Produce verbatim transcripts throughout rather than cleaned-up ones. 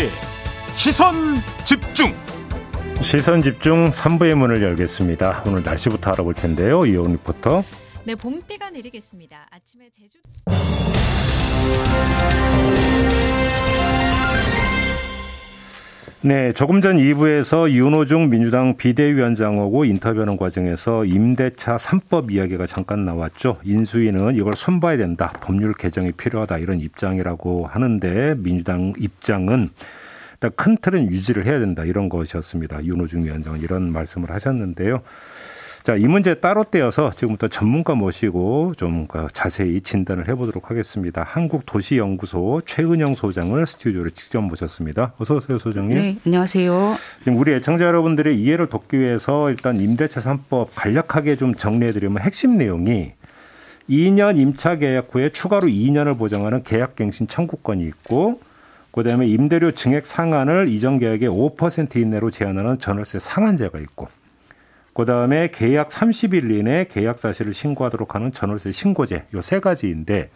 김종배 시선 집중. 시선 집중 삼 부의 문을 열겠습니다. 오늘 날씨부터 알아볼 텐데요. 이호원 리포터. 네, 봄비가 내리겠습니다. 아침에 제주. 네, 조금 전 이 부에서 윤호중 민주당 비대위원장하고 인터뷰하는 과정에서 임대차 삼 법 이야기가 잠깐 나왔죠. 인수위는 이걸 손봐야 된다. 법률 개정이 필요하다. 이런 입장이라고 하는데 민주당 입장은 일단 큰 틀은 유지를 해야 된다. 이런 것이었습니다. 윤호중 위원장은 이런 말씀을 하셨는데요. 자, 이 문제 따로 떼어서 지금부터 전문가 모시고 좀 자세히 진단을 해보도록 하겠습니다. 한국도시연구소 최은영 소장을 스튜디오로 직접 모셨습니다. 어서 오세요, 소장님. 네, 안녕하세요. 지금 우리 애청자 여러분들의 이해를 돕기 위해서 일단 임대차 삼 법 간략하게 좀 정리해드리면 핵심 내용이 이 년 임차 계약 후에 추가로 이 년을 보장하는 계약갱신 청구권이 있고, 그다음에 임대료 증액 상한을 이전 계약의 오 퍼센트 이내로 제한하는 전월세 상한제가 있고, 그다음에 계약 삼십 일 이내 계약 사실을 신고하도록 하는 전월세 신고제, 요 세 가지인데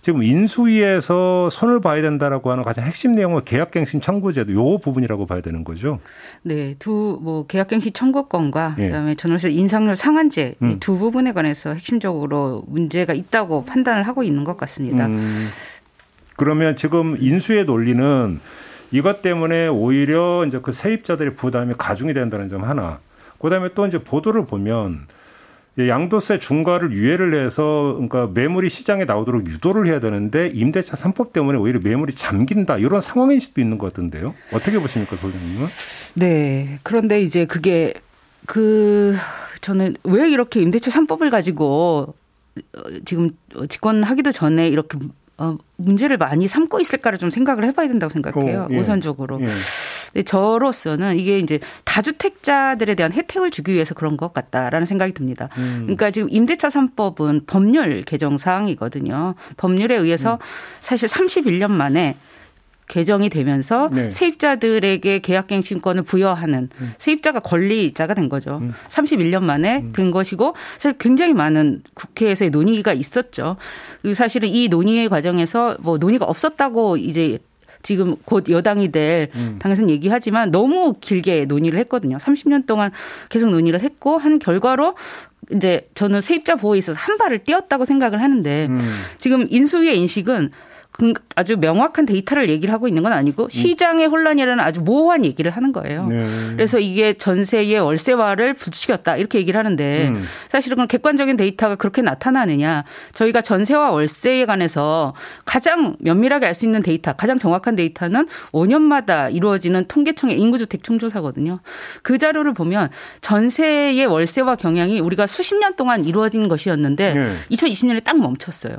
지금 인수위에서 손을 봐야 된다라고 하는 가장 핵심 내용은 계약갱신 청구제도 요 부분이라고 봐야 되는 거죠. 네, 두 뭐 계약갱신 청구권과 예. 그다음에 전월세 인상률 상한제 음. 이 두 부분에 관해서 핵심적으로 문제가 있다고 판단을 하고 있는 것 같습니다. 음, 그러면 지금 인수의 논리는 이것 때문에 오히려 이제 그 세입자들의 부담이 가중이 된다는 점 하나. 그다음에 또 이제 보도를 보면 양도세 중과를 유예를 해서 그러니까 매물이 시장에 나오도록 유도를 해야 되는데 임대차 삼 법 때문에 오히려 매물이 잠긴다. 이런 상황일 수도 있는 것 같은데요. 어떻게 보십니까, 소장님은? 네. 그런데 이제 그게 그 저는 왜 이렇게 임대차 삼 법을 가지고 지금 집권하기도 전에 이렇게 문제를 많이 삼고 있을까를 좀 생각을 해봐야 된다고 생각해요. 오, 예. 우선적으로. 예. 근데 저로서는 이게 이제 다주택자들에 대한 혜택을 주기 위해서 그런 것 같다라는 생각이 듭니다. 음. 그러니까 지금 임대차 삼 법은 법률 개정 사항이거든요. 법률에 의해서 음. 사실 삼십일 년 만에 개정이 되면서 네. 세입자들에게 계약갱신권을 부여하는 음. 세입자가 권리자가 된 거죠. 음. 삼십일 년 만에 음. 된 것이고 사실 굉장히 많은 국회에서의 논의가 있었죠. 그리고 사실은 이 논의의 과정에서 뭐 논의가 없었다고 이제 지금 곧 여당이 될 당에서는 얘기하지만 너무 길게 논의를 했거든요. 삼십 년 동안 계속 논의를 했고 한 결과로 이제 저는 세입자 보호에 있어서 한 발을 띄었다고 생각을 하는데 음. 지금 인수위의 인식은 아주 명확한 데이터를 얘기를 하고 있는 건 아니고 시장의 혼란이라는 아주 모호한 얘기를 하는 거예요. 네. 그래서 이게 전세의 월세화를 부추겼다 이렇게 얘기를 하는데 음. 사실은 그럼 객관적인 데이터가 그렇게 나타나느냐. 저희가 전세와 월세에 관해서 가장 면밀하게 알 수 있는 데이터, 가장 정확한 데이터는 오 년마다 이루어지는 통계청의 인구주택 총조사거든요. 그 자료를 보면 전세의 월세화 경향이 우리가 수십 년 동안 이루어진 것이었는데 네. 이천이십 년에 딱 멈췄어요.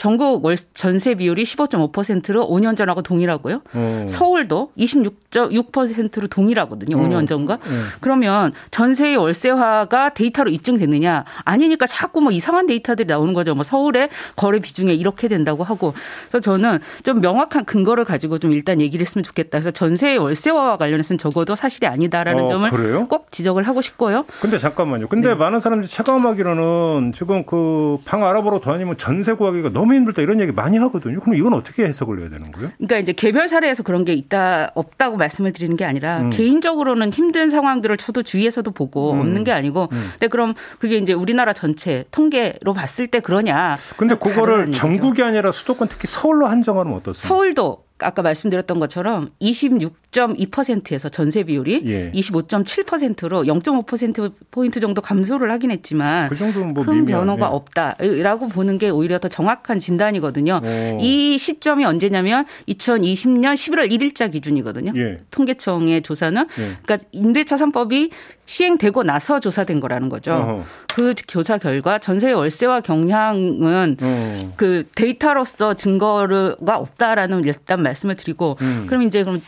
전국 월 전세 비율이 십오 점 오 퍼센트로 오 년 전하고 동일하고요. 오. 서울도 이십육 점 육 퍼센트로 동일하거든요. 오 년 전과. 오. 그러면 전세의 월세화가 데이터로 입증되느냐 아니니까 자꾸 뭐 이상한 데이터들이 나오는 거죠. 뭐 서울의 거래 비중에 이렇게 된다고 하고. 그래서 저는 좀 명확한 근거를 가지고 좀 일단 얘기를 했으면 좋겠다. 그래서 전세의 월세화와 관련해서는 적어도 사실이 아니다라는 어, 점을 그래요? 꼭 지적을 하고 싶고요. 근데 잠깐만요. 근데 네. 많은 사람들이 체감하기로는 지금 그 방 알아보러 다니면 전세 구하기가 너무 힘들다 이런 얘기 많이 하거든요. 그럼 이건 어떻게 해석을 해야 되는 거예요? 그러니까 이제 개별 사례에서 그런 게 있다 없다고 말씀을 드리는 게 아니라 음. 개인적으로는 힘든 상황들을 저도 주위에서도 보고 음. 없는 게 아니고. 음. 근데 그럼 그게 이제 우리나라 전체 통계로 봤을 때 그러냐. 근데 그거를 전국이 아니라 수도권 특히 서울로 한정하면 어떻습니까? 서울도. 아까 말씀드렸던 것처럼 이십육 점 이 퍼센트에서 전세 비율이 예. 이십오 점 칠 퍼센트로 영 점 오 퍼센트 포인트 정도 감소를 하긴 했지만 그 정도는 뭐 큰 변화가 없다라고 보는 게 오히려 더 정확한 진단이거든요. 오. 이 시점이 언제냐면 이천이십 년 십일월 일일자 기준이거든요. 예. 통계청의 조사는. 예. 그러니까 임대차 삼 법이 시행되고 나서 조사된 거라는 거죠. 어허. 그 조사 결과 전세 월세와 경향은 어허. 그 데이터로서 증거가 없다라는 일단 말씀을 드리고 음. 그럼 이제 그럼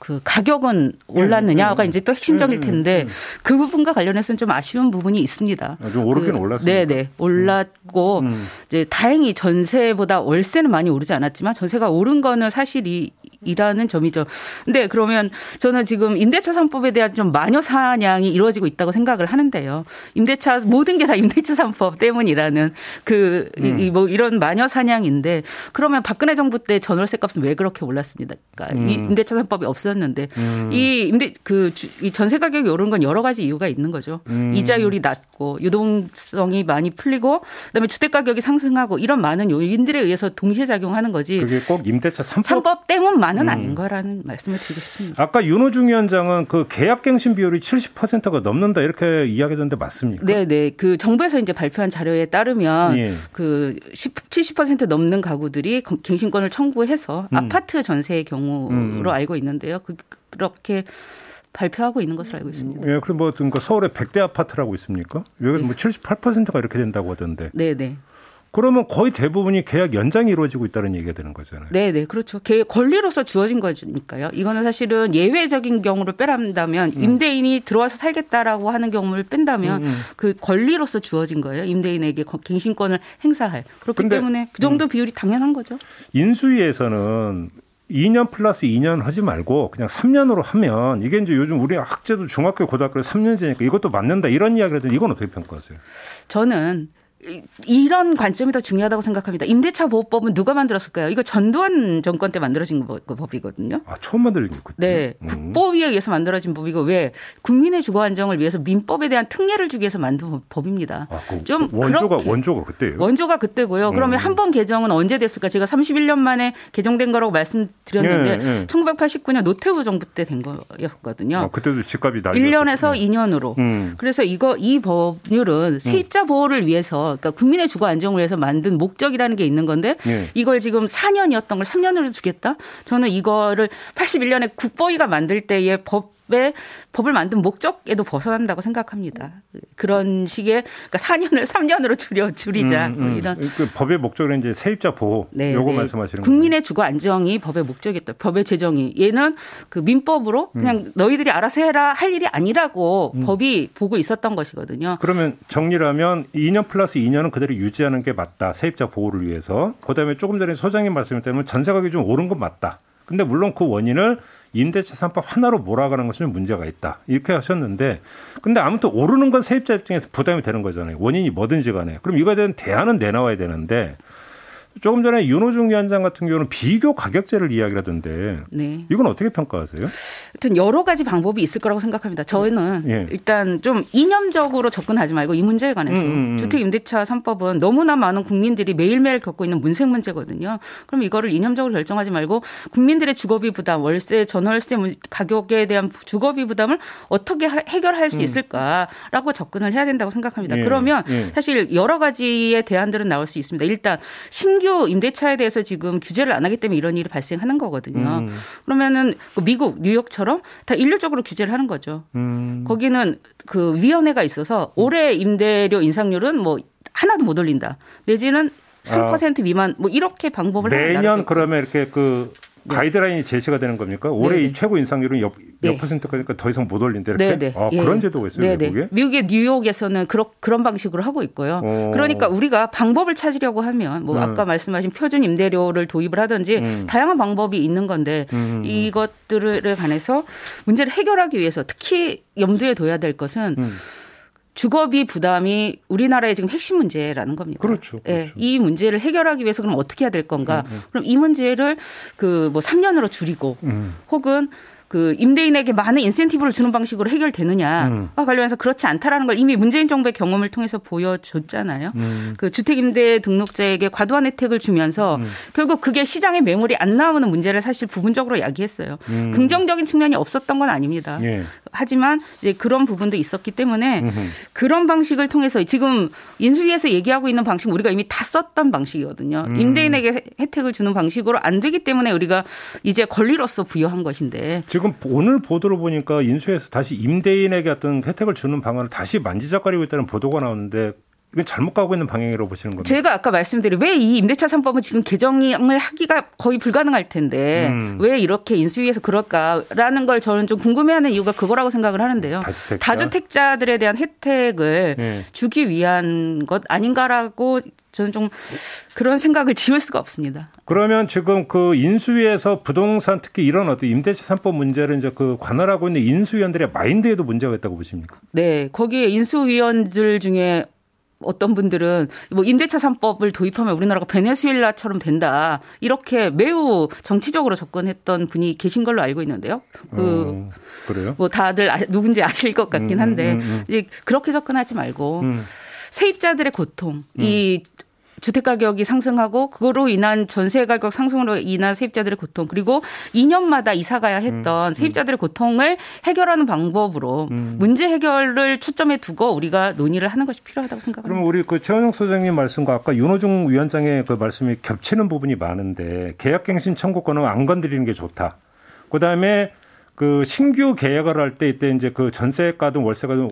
그 가격은 올랐느냐가 음, 음, 이제 또 핵심적일 텐데 음, 음. 그 부분과 관련해서는 좀 아쉬운 부분이 있습니다. 아, 좀 오르긴 그, 올랐습니다. 네네 올랐고 음. 이제 다행히 전세보다 월세는 많이 오르지 않았지만 전세가 오른 거는 사실이 이라는 점이죠. 근데 그러면 저는 지금 임대차 삼 법에 대한 좀 마녀 사냥이 이루어지고 있다고 생각을 하는데요. 임대차 모든 게 다 임대차 삼 법 때문이라는 그 뭐 음. 이런 마녀 사냥인데 그러면 박근혜 정부 때 전월세 값은 왜 그렇게 올랐습니까? 그러니까 음. 임대차 삼 법이 없었는데 음. 이 임대 그 이 전세 가격이 오른 건 여러 가지 이유가 있는 거죠. 음. 이자율이 낮고 유동성이 많이 풀리고 그다음에 주택 가격이 상승하고 이런 많은 요인들에 의해서 동시에 작용하는 거지. 그게 꼭 임대차 삼 법, 삼 법 때문만은 음. 아닌 거라는 말씀을 드리고 싶습니다. 아까 윤호중 위원장은 그 계약갱신 비율이 칠십 퍼센트가 넘는다 이렇게 이야기했는데 맞습니까? 네, 네. 그 정부에서 이제 발표한 자료에 따르면 예. 그 칠십 퍼센트 넘는 가구들이 갱신권을 청구해서 음. 아파트 전세의 경우로 음. 알고 있는데요. 그렇게 발표하고 있는 것을 알고 있습니다. 예, 그럼 뭐 그러니까 서울에 백 대 아파트라고 있습니까? 여기 예. 뭐 칠십팔 퍼센트가 이렇게 된다고 하던데. 네, 네. 그러면 거의 대부분이 계약 연장이 이루어지고 있다는 얘기가 되는 거잖아요. 네네. 그렇죠. 권리로서 주어진 거니까요. 이거는 사실은 예외적인 경우를 빼란다면 음. 임대인이 들어와서 살겠다라고 하는 경우를 뺀다면 음. 그 권리로서 주어진 거예요. 임대인에게 갱신권을 행사할. 그렇기 근데, 때문에 그 정도 음. 비율이 당연한 거죠. 인수위에서는 이 년 플러스 이 년 하지 말고 그냥 삼 년으로 하면 이게 이제 요즘 우리 학제도 중학교 고등학교를 삼 년제니까 이것도 맞는다 이런 이야기를 했는데 이건 어떻게 평가하세요? 저는. 이런 관점이 더 중요하다고 생각합니다. 임대차 보호법은 누가 만들었을까요? 이거 전두환 정권 때 만들어진 법이거든요. 아, 처음 만들어진 거 그때? 네. 국보위에 의해서 만들어진 법이고 왜? 국민의 주거 안정을 위해서 민법에 대한 특례를 주기 위해서 만든 법입니다. 아, 그, 좀 원조가, 원조가 그때예요? 원조가 그때고요. 그러면 음. 한 번 개정은 언제 됐을까? 제가 삼십일 년 만에 개정된 거라고 말씀드렸는데 예, 예. 천구백팔십구 년 노태우 정부 때 된 거였거든요. 아, 그때도 집값이 날렸었군요. 일 년에서 이 년으로. 음. 그래서 이거, 이 법률은 세입자 보호를 위해서 그러니까 국민의 주거 안정을 위해서 만든 목적이라는 게 있는 건데 예. 이걸 지금 사 년이었던 걸 삼 년으로 주겠다? 저는 이거를 팔십일 년에 국보위가 만들 때의 법에 법을 만든 목적에도 벗어난다고 생각합니다. 그런 식의 그러니까 사 년을 삼 년으로 줄여 줄이자 음, 음. 이런 그 법의 목적은 이제 세입자 보호 네, 요거 네. 말씀하시는 국민의 거군요. 주거 안정이 법의 목적이다. 법의 제정이 얘는 그 민법으로 그냥 음. 너희들이 알아서 해라 할 일이 아니라고 음. 법이 보고 있었던 것이거든요. 그러면 정리하면 이 년 플러스 이 년은 그대로 유지하는 게 맞다. 세입자 보호를 위해서. 그다음에 조금 전에 소장님 말씀했다면 전세 가격이 좀 오른 건 맞다. 근데 물론 그 원인을 임대차 삼 법 하나로 몰아가는 것은 문제가 있다. 이렇게 하셨는데 근데 아무튼 오르는 건 세입자 입장에서 부담이 되는 거잖아요. 원인이 뭐든지 간에. 그럼 이거에 대한 대안은 내놔야 되는데 조금 전에 윤호중 위원장 같은 경우는 비교 가격제를 이야기하던데 네. 이건 어떻게 평가하세요? 하여튼 여러 가지 방법이 있을 거라고 생각합니다. 저희는 네. 일단 좀 이념적으로 접근하지 말고 이 문제에 관해서 음, 음. 주택임대차 삼 법은 너무나 많은 국민들이 매일매일 겪고 있는 문생 문제거든요. 그럼 이거를 이념적으로 결정하지 말고 국민들의 주거비 부담, 월세, 전월세 가격에 대한 주거비 부담을 어떻게 하, 해결할 수 있을까라고 접근을 해야 된다고 생각합니다. 네. 그러면 네. 사실 여러 가지의 대안들은 나올 수 있습니다. 일단 신규 임대차에 대해서 지금 규제를 안 하기 때문에 이런 일이 발생하는 거거든요. 음. 그러면은 미국, 뉴욕처럼 다 일률적으로 규제를 하는 거죠. 음. 거기는 그 위원회가 있어서 올해 임대료 인상률은 뭐 하나도 못 올린다. 내지는 삼 퍼센트 아. 미만 뭐 이렇게 방법을 매년 하는 매년 그러면 이렇게 그 가이드라인이 제시가 되는 겁니까? 올해 이 최고 인상률은 몇 네. 퍼센트까지니까 더 이상 못 올린다 이렇게? 아, 그런 예. 제도가 있어요 네네. 미국에? 미국의 뉴욕에서는 그러, 그런 방식으로 하고 있고요. 오. 그러니까 우리가 방법을 찾으려고 하면 뭐 음. 아까 말씀하신 표준 임대료를 도입을 하든지 음. 다양한 방법이 있는 건데 음. 이것들에 관해서 문제를 해결하기 위해서 특히 염두에 둬야 될 것은 음. 주거비 부담이 우리나라의 지금 핵심 문제라는 겁니다. 그렇죠. 그렇죠. 예, 이 문제를 해결하기 위해서 그럼 어떻게 해야 될 건가? 음, 음. 그럼 이 문제를 그 뭐 삼 년으로 줄이고 음. 혹은 그 임대인에게 많은 인센티브를 주는 방식으로 해결되느냐와 음. 관련해서 그렇지 않다라는 걸 이미 문재인 정부의 경험을 통해서 보여줬잖아요. 음. 그 주택임대 등록자에게 과도한 혜택을 주면서 음. 결국 그게 시장에 매물이 안 나오는 문제를 사실 부분적으로 야기했어요. 음. 긍정적인 측면이 없었던 건 아닙니다. 예. 하지만 이제 그런 부분도 있었기 때문에 음흠. 그런 방식을 통해서 지금 인수위에서 얘기하고 있는 방식은 우리가 이미 다 썼던 방식이거든요. 음. 임대인에게 혜택을 주는 방식으로 안 되기 때문에 우리가 이제 권리로서 부여한 것인데 지금 오늘 보도를 보니까 인수위에서 다시 임대인에게 어떤 혜택을 주는 방안을 다시 만지작거리고 있다는 보도가 나오는데 이건 잘못 가고 있는 방향이라고 보시는 겁니다. 제가 아까 말씀드린 왜 이 임대차 삼 법은 지금 개정을 하기가 거의 불가능할 텐데 음. 왜 이렇게 인수위에서 그럴까라는 걸 저는 좀 궁금해하는 이유가 그거라고 생각을 하는데요. 다주택자. 다주택자들에 대한 혜택을 네. 주기 위한 것 아닌가라고 저는 좀 그런 생각을 지울 수가 없습니다. 그러면 지금 그 인수위에서 부동산 특히 이런 어떤 임대차 삼 법 문제를 이제 그 관할하고 있는 인수위원들의 마인드에도 문제가 있다고 보십니까? 네, 거기에 인수위원들 중에 어떤 분들은 뭐 임대차 삼 법을 도입하면 우리나라가 베네수엘라처럼 된다. 이렇게 매우 정치적으로 접근했던 분이 계신 걸로 알고 있는데요. 그 어, 그래요? 뭐 다들 아, 누군지 아실 것 같긴 한데 음, 음, 음. 이제 그렇게 접근하지 말고 음. 세입자들의 고통, 음. 이 주택가격이 상승하고 그거로 인한 전세가격 상승으로 인한 세입자들의 고통 그리고 이 년마다 이사가야 했던 음, 세입자들의 음. 고통을 해결하는 방법으로 음. 문제 해결을 초점에 두고 우리가 논의를 하는 것이 필요하다고 생각합니다. 그럼 우리 그 최은영 소장님 말씀과 아까 윤호중 위원장의 그 말씀이 겹치는 부분이 많은데 계약갱신 청구권은 안 건드리는 게 좋다. 그다음에 그 신규 계약을 할 때 이때 이제 그 전세가든 월세가든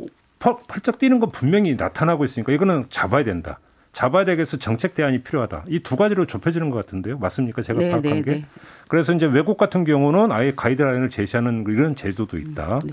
펄쩍 뛰는 건 분명히 나타나고 있으니까 이거는 잡아야 된다. 잡아야 되겠어 정책 대안이 필요하다. 이 두 가지로 좁혀지는 것 같은데요. 맞습니까? 제가 네, 파악한 네, 게. 네. 그래서 이제 외국 같은 경우는 아예 가이드라인을 제시하는 이런 제도도 있다. 네.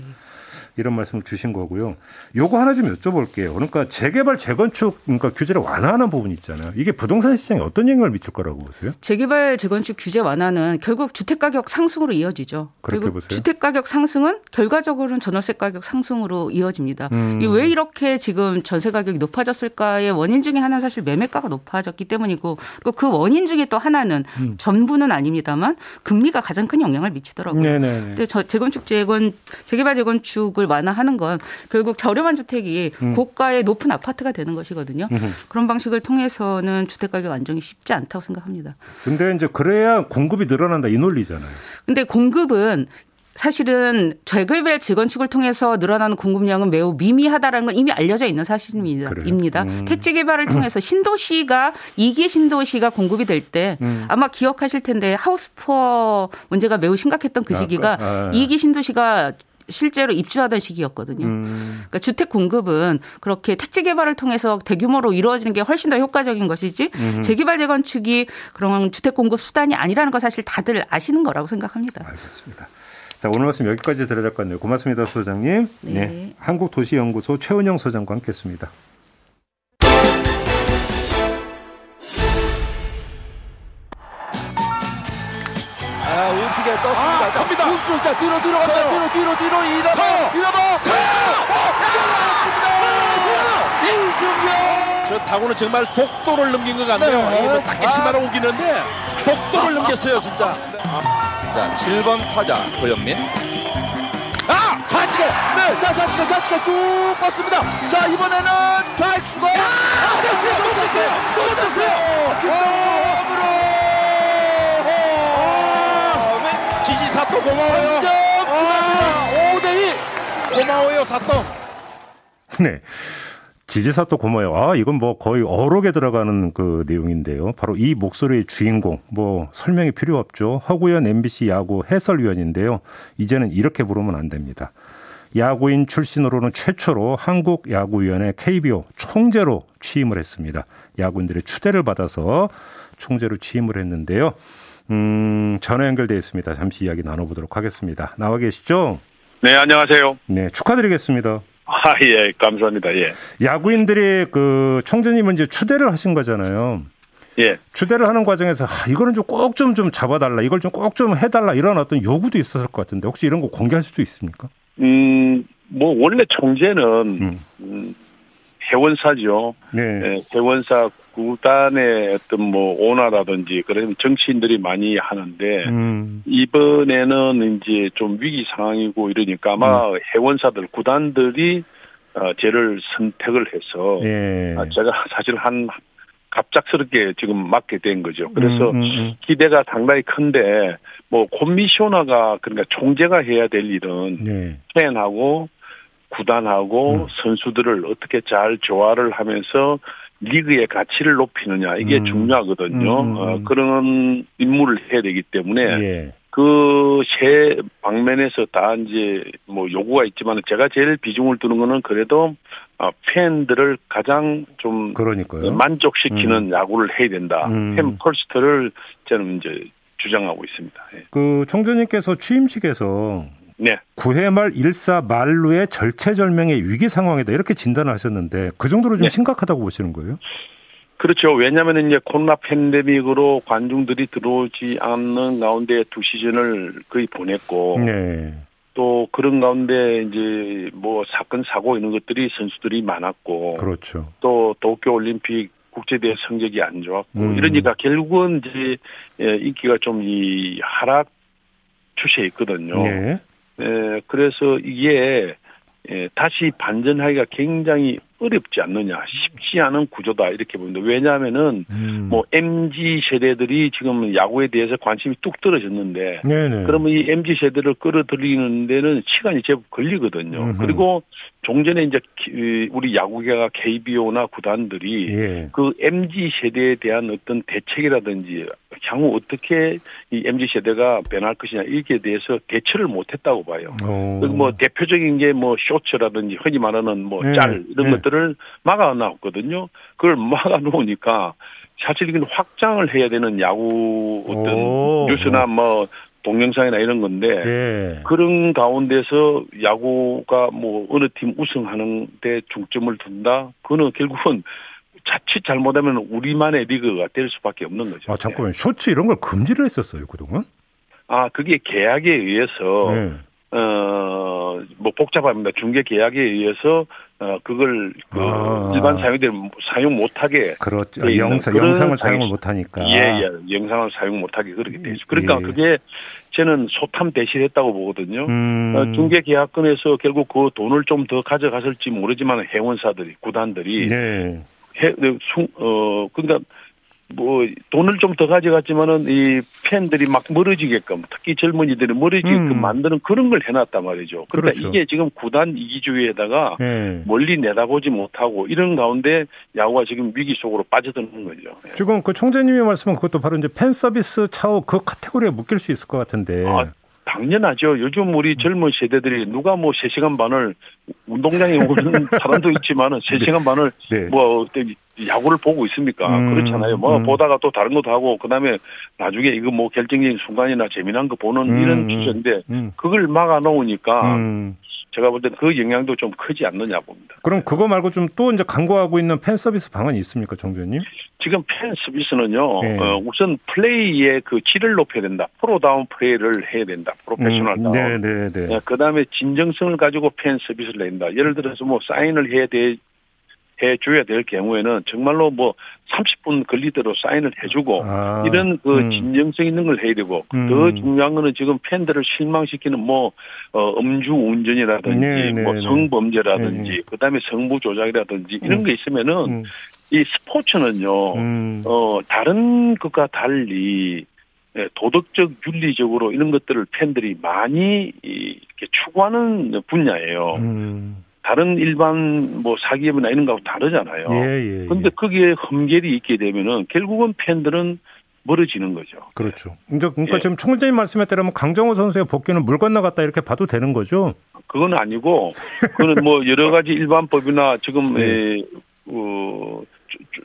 이런 말씀을 주신 거고요. 요거 하나 좀 여쭤볼게요. 그러니까 재개발, 재건축 그러니까 규제를 완화하는 부분이 있잖아요. 이게 부동산 시장에 어떤 영향을 미칠 거라고 보세요? 재개발, 재건축 규제 완화는 결국 주택가격 상승으로 이어지죠. 그렇게 보세요? 주택가격 상승은 결과적으로는 전월세 가격 상승으로 이어집니다. 음. 이게 왜 이렇게 지금 전세가격이 높아졌을까의 원인 중에 하나는 사실 매매가가 높아졌기 때문이고 그리고 그 원인 중에 또 하나는 음. 전부는 아닙니다만 금리가 가장 큰 영향을 미치더라고요. 네네. 근데 저, 재건축, 재건, 재개발, 재건축을 완화하는 건 결국 저렴한 주택이 음. 고가의 높은 아파트가 되는 것이거든요. 음흠. 그런 방식을 통해서는 주택가격 안정이 쉽지 않다고 생각합니다. 근데 이제 그래야 공급이 늘어난다 이 논리잖아요. 근데 공급은 사실은 재개발 재건축을 통해서 늘어나는 공급량은 매우 미미하다라는 건 이미 알려져 있는 사실입니다. 음. 택지 개발을 통해서 신도시가 이 기 신도시가 공급이 될 때 음. 아마 기억하실 텐데 하우스푸어 문제가 매우 심각했던 그 시기가 아, 아, 아. 이 기 신도시가 실제로 입주하던 시기였거든요. 음. 그러니까 주택 공급은 그렇게 택지 개발을 통해서 대규모로 이루어지는 게 훨씬 더 효과적인 것이지 음. 재개발 재건축이 그런 주택 공급 수단이 아니라는 거 사실 다들 아시는 거라고 생각합니다. 알겠습니다. 자, 오늘 말씀 여기까지 드려야 될 것 같네요. 고맙습니다, 소장님. 네. 네. 한국도시연구소 최은영 소장과 함께했습니다. 아, 움직여 떴습니다. 아, 갑니다. 우수자 뒤로 뒤로 간다. 뒤로 뒤로 뒤로 이러고 이러고 가! 이승엽! 저 타구는 정말 독도를 넘긴 것 같네요. 네. 이거 다케시마로 아, 우기는데 독도를 아, 넘겼어요, 진짜. 아, 자, 칠 번 타자 고현민. 아! 좌측에! 네, 자, 좌측에, 좌측에 쭉 뻗습니다. 자, 이번에는 좌측으로. 아, 됐어요. 놓쳤어요. 놓쳤어요. 지지 사토 고마워요. 아, 오 대 이 고마워요 사토. 네, 지지 사토 고마워요. 아, 이건 뭐 거의 어록에 들어가는 그 내용인데요. 바로 이 목소리의 주인공 뭐 설명이 필요 없죠. 허구연 엠비씨 야구 해설위원인데요. 이제는 이렇게 부르면 안 됩니다. 야구인 출신으로는 최초로 한국야구위원회 케이비오 총재로 취임을 했습니다. 야구인들의 추대를 받아서 총재로 취임을 했는데요. 음, 전화 연결되어 있습니다. 잠시 이야기 나눠보도록 하겠습니다. 나와 계시죠? 네, 안녕하세요. 네, 축하드리겠습니다. 아, 예, 감사합니다. 예. 야구인들이 그 총재님은 이제 추대를 하신 거잖아요. 예. 추대를 하는 과정에서 아, 이거는 좀 꼭 좀 좀 잡아달라, 이걸 좀 꼭 좀 해달라 이런 어떤 요구도 있었을 것 같은데 혹시 이런 거 공개하실 수 있습니까? 음, 뭐 원래 총재는 음. 음, 회원사죠. 네. 네, 회원사. 구단의 어떤 뭐 오나라든지 그런 정치인들이 많이 하는데 음. 이번에는 이제 좀 위기 상황이고 이러니까 아마 음. 회원사들 구단들이 어, 저를 선택을 해서 예. 제가 사실 한 갑작스럽게 지금 맡게 된 거죠. 그래서 음, 음. 기대가 상당히 큰데 뭐 콤미셔너가 그러니까 총재가 해야 될 일은 예. 팬하고 구단하고 음. 선수들을 어떻게 잘 조화를 하면서 리그의 가치를 높이느냐 이게 음. 중요하거든요. 음. 어, 그런 임무를 해야 되기 때문에 예. 그 세 방면에서 다 이제 뭐 요구가 있지만 제가 제일 비중을 두는 거는 그래도 팬들을 가장 좀 그러니까요. 만족시키는 음. 야구를 해야 된다. 음. 팬 퍼스트를 저는 이제 주장하고 있습니다. 예. 그 총재님께서 취임식에서 네. 구 회 말 일 사 만루의 절체절명의 위기 상황이다 이렇게 진단을 하셨는데 그 정도로 좀 네. 심각하다고 보시는 거예요? 그렇죠. 왜냐하면 이제 코로나 팬데믹으로 관중들이 들어오지 않는 가운데 두 시즌을 거의 보냈고 네. 또 그런 가운데 이제 뭐 사건 사고 이런 것들이 선수들이 많았고 그렇죠. 또 도쿄올림픽 국제대회 성적이 안 좋았고 음. 이러니까 결국은 이제 인기가 좀 이 하락 추세에 있거든요. 네. 예, 그래서 이게 예, 다시 반전하기가 굉장히 어렵지 않느냐, 쉽지 않은 구조다 이렇게 봅니다. 왜냐하면은 음. 뭐 엠지 세대들이 지금 야구에 대해서 관심이 뚝 떨어졌는데, 네네. 그러면 이 엠지 세대를 끌어들이는 데는 시간이 제법 걸리거든요. 음흠. 그리고 종전에 이제 우리 야구계가 케이비오나 구단들이 예. 그 엠지 세대에 대한 어떤 대책이라든지 향후 어떻게 이 엠지 세대가 변할 것이냐 이렇게 대해서 대처를 못했다고 봐요. 뭐 대표적인 게 뭐 쇼츠라든지 흔히 말하는 뭐 짤 네. 이런 네. 것들을 막아놨거든요. 그걸 막아놓으니까 사실 이건 확장을 해야 되는 야구 어떤 오. 뉴스나 뭐 동영상이나 이런 건데 예. 그런 가운데서 야구가 뭐 어느 팀 우승하는 데 중점을 둔다. 그거는 결국은 자칫 잘못하면 우리만의 리그가 될 수밖에 없는 거죠. 아 잠깐만 쇼츠 이런 걸 금지를 했었어요 그동안? 아 그게 계약에 의해서 네. 어 뭐 복잡합니다. 중개 계약에 의해서 어 그걸 그 아. 일반 사용자들 사용 못하게 그렇죠. 아, 영상 영상을 사용을 못하니까 예예 예. 영상을 사용 못하게 그렇게 돼 있어. 그러니까 예. 그게 저는 소탐 대실했다고 보거든요. 음. 어, 중개 계약금에서 결국 그 돈을 좀 더 가져갔을지 모르지만 회원사들이 구단들이. 네. 해, 어, 그니까, 뭐, 돈을 좀 더 가져갔지만은, 이 팬들이 막 멀어지게끔, 특히 젊은이들이 멀어지게끔 음. 만드는 그런 걸 해놨단 말이죠. 그러니까 그렇죠. 이게 지금 구단 이기주의에다가 네. 멀리 내다보지 못하고, 이런 가운데 야구가 지금 위기 속으로 빠져드는 거죠. 네. 지금 그 총재님의 말씀은 그것도 바로 이제 팬 서비스 차후 그 카테고리에 묶일 수 있을 것 같은데. 아. 당연하죠. 요즘 우리 젊은 세대들이 누가 뭐 세 시간 반을 운동장에 오는 사람도 있지만은 세 시간 반을 네. 뭐 야구를 보고 있습니까? 음, 그렇잖아요. 뭐 음. 보다가 또 다른 것도 하고 그다음에 나중에 이거 뭐 결정적인 순간이나 재미난 거 보는 음, 이런 주제인데 음. 그걸 막아놓으니까 음. 제가 볼 때 그 영향도 좀 크지 않느냐 봅니다. 그럼 그거 말고 좀 또 이제 강구하고 있는 팬 서비스 방안이 있습니까, 정 의원님? 지금 팬 서비스는요, 네. 어, 우선 플레이의 그 질을 높여야 된다. 프로다운 플레이를 해야 된다. 프로페셔널다운. 음, 네, 네, 네. 그 다음에 진정성을 가지고 팬 서비스를 낸다. 예를 들어서 뭐 사인을 해야 돼. 해줘야 될 경우에는 정말로 뭐 삼십 분 걸리도록 사인을 해주고 아, 이런 그 음. 진정성 있는 걸 해야 되고 음. 더 중요한 거는 지금 팬들을 실망시키는 뭐 어, 음주운전이라든지 네, 네, 뭐 성범죄라든지 네. 그다음에 성부조작이라든지 이런 음. 게 있으면은 음. 이 스포츠는요 음. 어, 다른 것과 달리 도덕적, 윤리적으로 이런 것들을 팬들이 많이 이렇게 추구하는 분야예요. 음. 다른 일반 뭐 사기업이나 이런 거하고 다르잖아요. 예, 예. 근데 예. 거기에 흠결이 있게 되면은 결국은 팬들은 멀어지는 거죠. 그렇죠. 그러니까 예. 지금 총재님 말씀에 따르면 강정호 선수의 복귀는 물 건너갔다 이렇게 봐도 되는 거죠? 그건 아니고, 그건 뭐 여러 가지 일반법이나 지금, 예. 에, 어,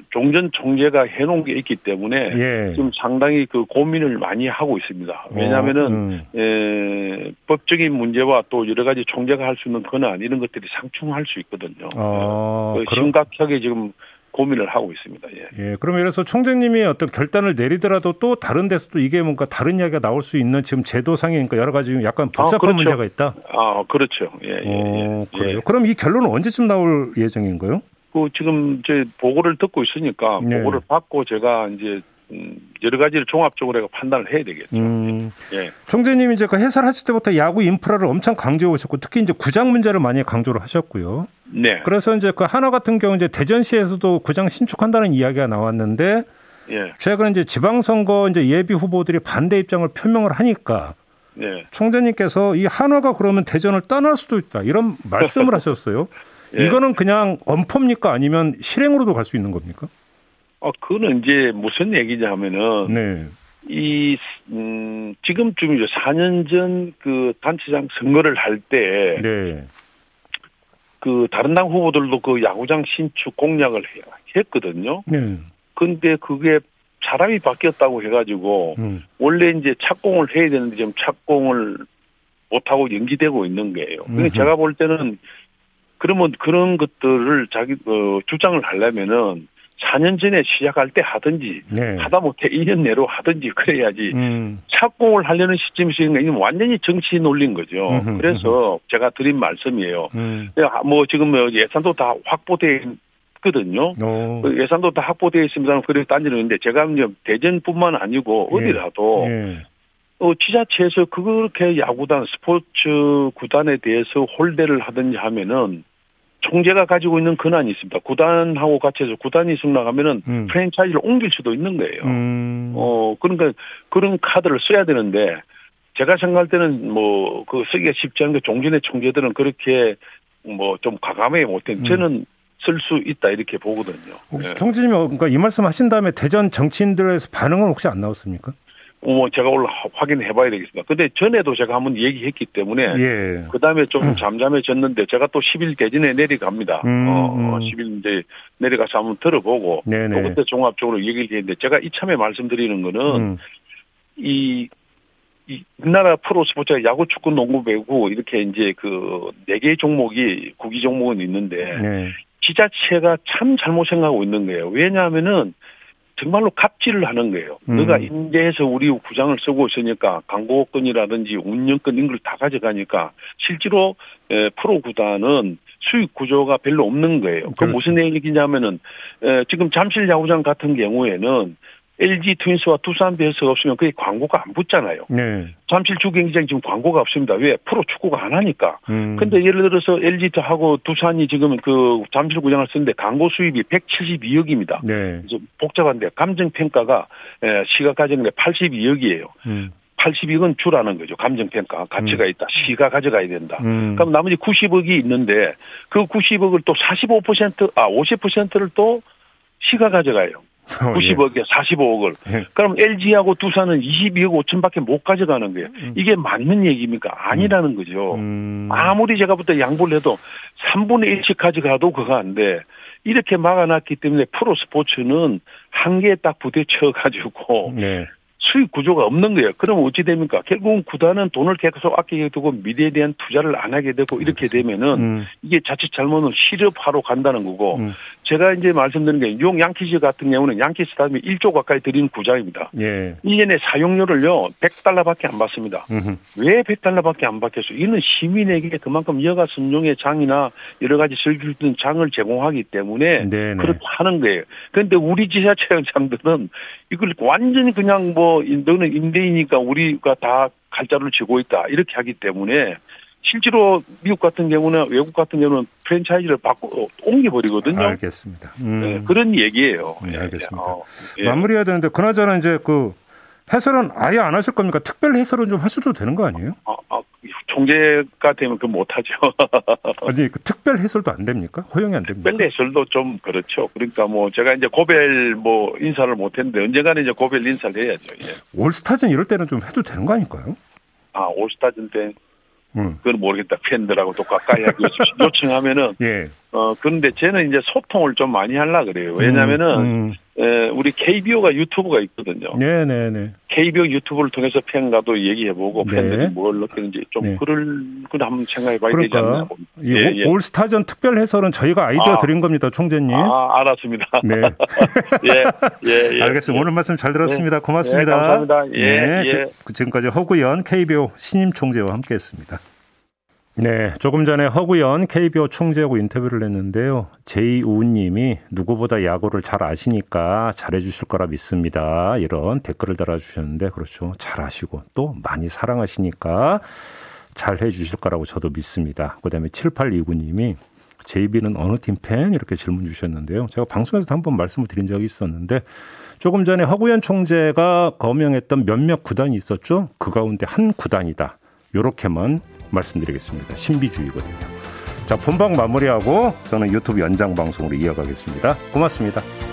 종전 총재가 해놓은 게 있기 때문에 예. 지금 상당히 그 고민을 많이 하고 있습니다. 왜냐하면은 음. 에, 법적인 문제와 또 여러 가지 총재가 할 수 있는 권한 이런 것들이 상충할 수 있거든요. 아, 예. 심각하게 지금 고민을 하고 있습니다. 예. 예. 그럼 예를 들어서 총재님이 어떤 결단을 내리더라도 또 다른 데서 또 이게 뭔가 다른 이야기가 나올 수 있는 지금 제도상이니까 여러 가지 약간 복잡한 아, 그렇죠. 문제가 있다. 아 그렇죠. 예, 예, 오, 예. 그래요. 예. 그럼 이 결론은 언제쯤 나올 예정인가요? 그 지금 제 보고를 듣고 있으니까 네. 보고를 받고 제가 이제 여러 가지를 종합적으로 판단을 해야 되겠죠. 음. 예. 총재님이 이제 그 해설하실 때부터 야구 인프라를 엄청 강조해 오셨고 특히 이제 구장 문제를 많이 강조를 하셨고요. 네. 그래서 이제 그 한화 같은 경우 이제 대전시에서도 구장 신축한다는 이야기가 나왔는데 예. 최근 이제 지방선거 이제 예비 후보들이 반대 입장을 표명을 하니까 네. 총재님께서 이 한화가 그러면 대전을 떠날 수도 있다 이런 말씀을 하셨어요. 예. 이거는 그냥 엄포입니까? 아니면 실행으로도 갈 수 있는 겁니까? 아, 그거는 이제 무슨 얘기냐 하면은, 네. 이, 음, 지금쯤이죠. 사 년 전 그 단체장 선거를 할 때. 네. 그 다른 당 후보들도 그 야구장 신축 공약을 했거든요. 네. 근데 그게 사람이 바뀌었다고 해가지고, 음. 원래 이제 착공을 해야 되는데 지금 착공을 못하고 연기되고 있는 거예요. 근데 제가 볼 때는 그러면 그런 것들을 자기, 어, 주장을 하려면은 사 년 전에 시작할 때 하든지, 네. 하다 못해 이 년 내로 하든지 그래야지, 음. 착공을 하려는 시점이 지금 완전히 정치 놀린 거죠. 음흠, 그래서 음흠. 제가 드린 말씀이에요. 음. 뭐 지금 예산도 다 확보돼 거든요. 예산도 다 확보되어 있습니다. 그래서 딴지는데 제가 대전뿐만 아니고 어디라도 예. 예. 어, 지자체에서 그렇게 야구단 스포츠 구단에 대해서 홀대를 하든지 하면은 총재가 가지고 있는 권한이 있습니다. 구단하고 같이 해서 구단이 승낙하면은 음. 프랜차이즈를 옮길 수도 있는 거예요. 음. 어 그러니까 그런 카드를 써야 되는데 제가 생각할 때는 뭐 그 쓰기가 쉽지 않은 게 종전의 총재들은 그렇게 뭐 좀 과감해 못했는데 저는 음. 쓸 수 있다 이렇게 보거든요. 혹시 네. 총재님 그러니까 이 말씀하신 다음에 대전 정치인들에서 반응은 혹시 안 나왔습니까? 어, 제가 오늘 확인해봐야 되겠습니다. 근데 전에도 제가 한번 얘기했기 때문에 예. 그 다음에 좀 잠잠해졌는데 제가 또 십 일 대전에 내려갑니다. 음, 어, 음. 십 일 이제 내려가서 한번 들어보고 네네. 또 그때 종합적으로 얘기를 했는데 제가 이참에 말씀드리는 거는 음. 이. 이 우리나라 프로 스포츠가 야구, 축구, 농구, 배구 이렇게 이제 그 네 개의 종목이 구기 종목은 있는데 네. 지자체가 참 잘못 생각하고 있는 거예요. 왜냐하면은 정말로 갑질을 하는 거예요. 음. 너가 임대해서 우리 구장을 쓰고 있으니까 광고권이라든지 운영권 이런 걸 다 가져가니까 실제로 프로 구단은 수익 구조가 별로 없는 거예요. 그 무슨 얘기냐면은 지금 잠실 야구장 같은 경우에는 엘지 트윈스와 두산 베어스가 없으면 그게 광고가 안 붙잖아요. 네. 잠실 주경기장 지금 광고가 없습니다. 왜? 프로 축구가 안 하니까. 음. 근데 예를 들어서 엘지하고 두산이 지금 그 잠실 구장을 쓰는데 광고 수입이 백칠십이억입니다. 네. 복잡한데 감정평가가 시가 가져가는 게 팔십이억이에요. 음. 팔십억은 주라는 거죠. 감정평가 가치가 있다. 시가 가져가야 된다. 음. 그럼 나머지 구십억이 있는데 그 구십억을 또 사십오 퍼센트 아 오십 퍼센트를 또 시가 가져가요. 구십억에 사십오억을. 예. 그럼 엘지하고 두산은 이십이억 오천밖에 못 가져가는 거예요. 이게 맞는 얘기입니까? 아니라는 거죠. 음. 아무리 제가 부터 양보를 해도 삼분의 일씩 가져가도 그거 안 돼. 이렇게 막아놨기 때문에 프로 스포츠는 한계에 딱 부딪혀가지고 네. 수익 구조가 없는 거예요. 그럼 어찌 됩니까? 결국은 구단은 돈을 계속 아끼게 되고 미래에 대한 투자를 안 하게 되고 이렇게 되면은 음. 이게 자칫 잘못은 실업화로 간다는 거고 음. 제가 이제 말씀드린 게 용 양키즈 같은 경우는 양키즈 다음에 일조 가까이 드린 구장입니다. 예. 일 년에 사용료를요 백 달러밖에 안 받습니다. 음흠. 왜 백 달러밖에 안 받겠어요? 이는 시민에게 그만큼 여가 선용의 장이나 여러 가지 즐길 수 있는 장을 제공하기 때문에 네네. 그렇게 하는 거예요. 그런데 우리 지자체장들은 이걸 완전히 그냥 뭐 너는 임대이니까 우리가 다 갈자를 쥐고 있다 이렇게 하기 때문에 실제로 미국 같은 경우나 외국 같은 경우는 프랜차이즈를 바꿔 옮겨버리거든요. 알겠습니다. 음. 네, 그런 얘기예요. 네, 알겠습니다. 어, 예. 마무리해야 되는데 그나저나 이제 그 해설은 아예 안 하실 겁니까? 특별 해설은 좀 하셔도 되는 거 아니에요? 아, 아, 총재가 되면 그건 못하죠. 아니, 그 특별 해설도 안 됩니까? 허용이 안 됩니까? 특별 해설도 좀 그렇죠. 그러니까 뭐 제가 이제 고별 뭐 인사를 못 했는데 언젠가는 이제 고별 인사를 해야죠. 예. 올스타전 이럴 때는 좀 해도 되는 거 아닐까요? 아, 올스타전 때? 음. 그건 모르겠다. 팬들하고 또 가까이 요청하면은. 예. 어, 그런데 쟤는 이제 소통을 좀 많이 하려고 그래요. 왜냐면은, 음, 음. 에, 우리 케이비오가 유튜브가 있거든요. 네네네. 네, 네. 케이비오 유튜브를 통해서 팬과도 얘기해보고 네. 팬들이 뭘 느끼는지 좀 네. 그럴, 그걸 한번 생각해봐야 그러니까, 되지 않나. 예, 예. 올스타전 특별 해설은 저희가 아이디어 아, 드린 겁니다, 총재님. 아, 알았습니다. 네. 예, 예, 예. 알겠습니다. 예. 오늘 말씀 잘 들었습니다. 예. 고맙습니다. 예, 감사합니다. 예, 예. 예. 지금까지 허구연 케이비오 신임 총재와 함께 했습니다. 네, 조금 전에 허구연 케이비오 총재하고 인터뷰를 했는데요. 제이우님이 누구보다 야구를 잘 아시니까 잘해주실 거라 믿습니다. 이런 댓글을 달아주셨는데 그렇죠. 잘 아시고 또 많이 사랑하시니까 잘해주실 거라고 저도 믿습니다. 그다음에 칠팔이구님이 제이비는 어느 팀 팬? 이렇게 질문 주셨는데요. 제가 방송에서도 한번 말씀을 드린 적이 있었는데 조금 전에 허구연 총재가 거명했던 몇몇 구단이 있었죠. 그 가운데 한 구단이다. 요렇게만 말씀드리겠습니다. 신비주의거든요. 자, 본방 마무리하고 저는 유튜브 연장 방송으로 이어가겠습니다. 고맙습니다.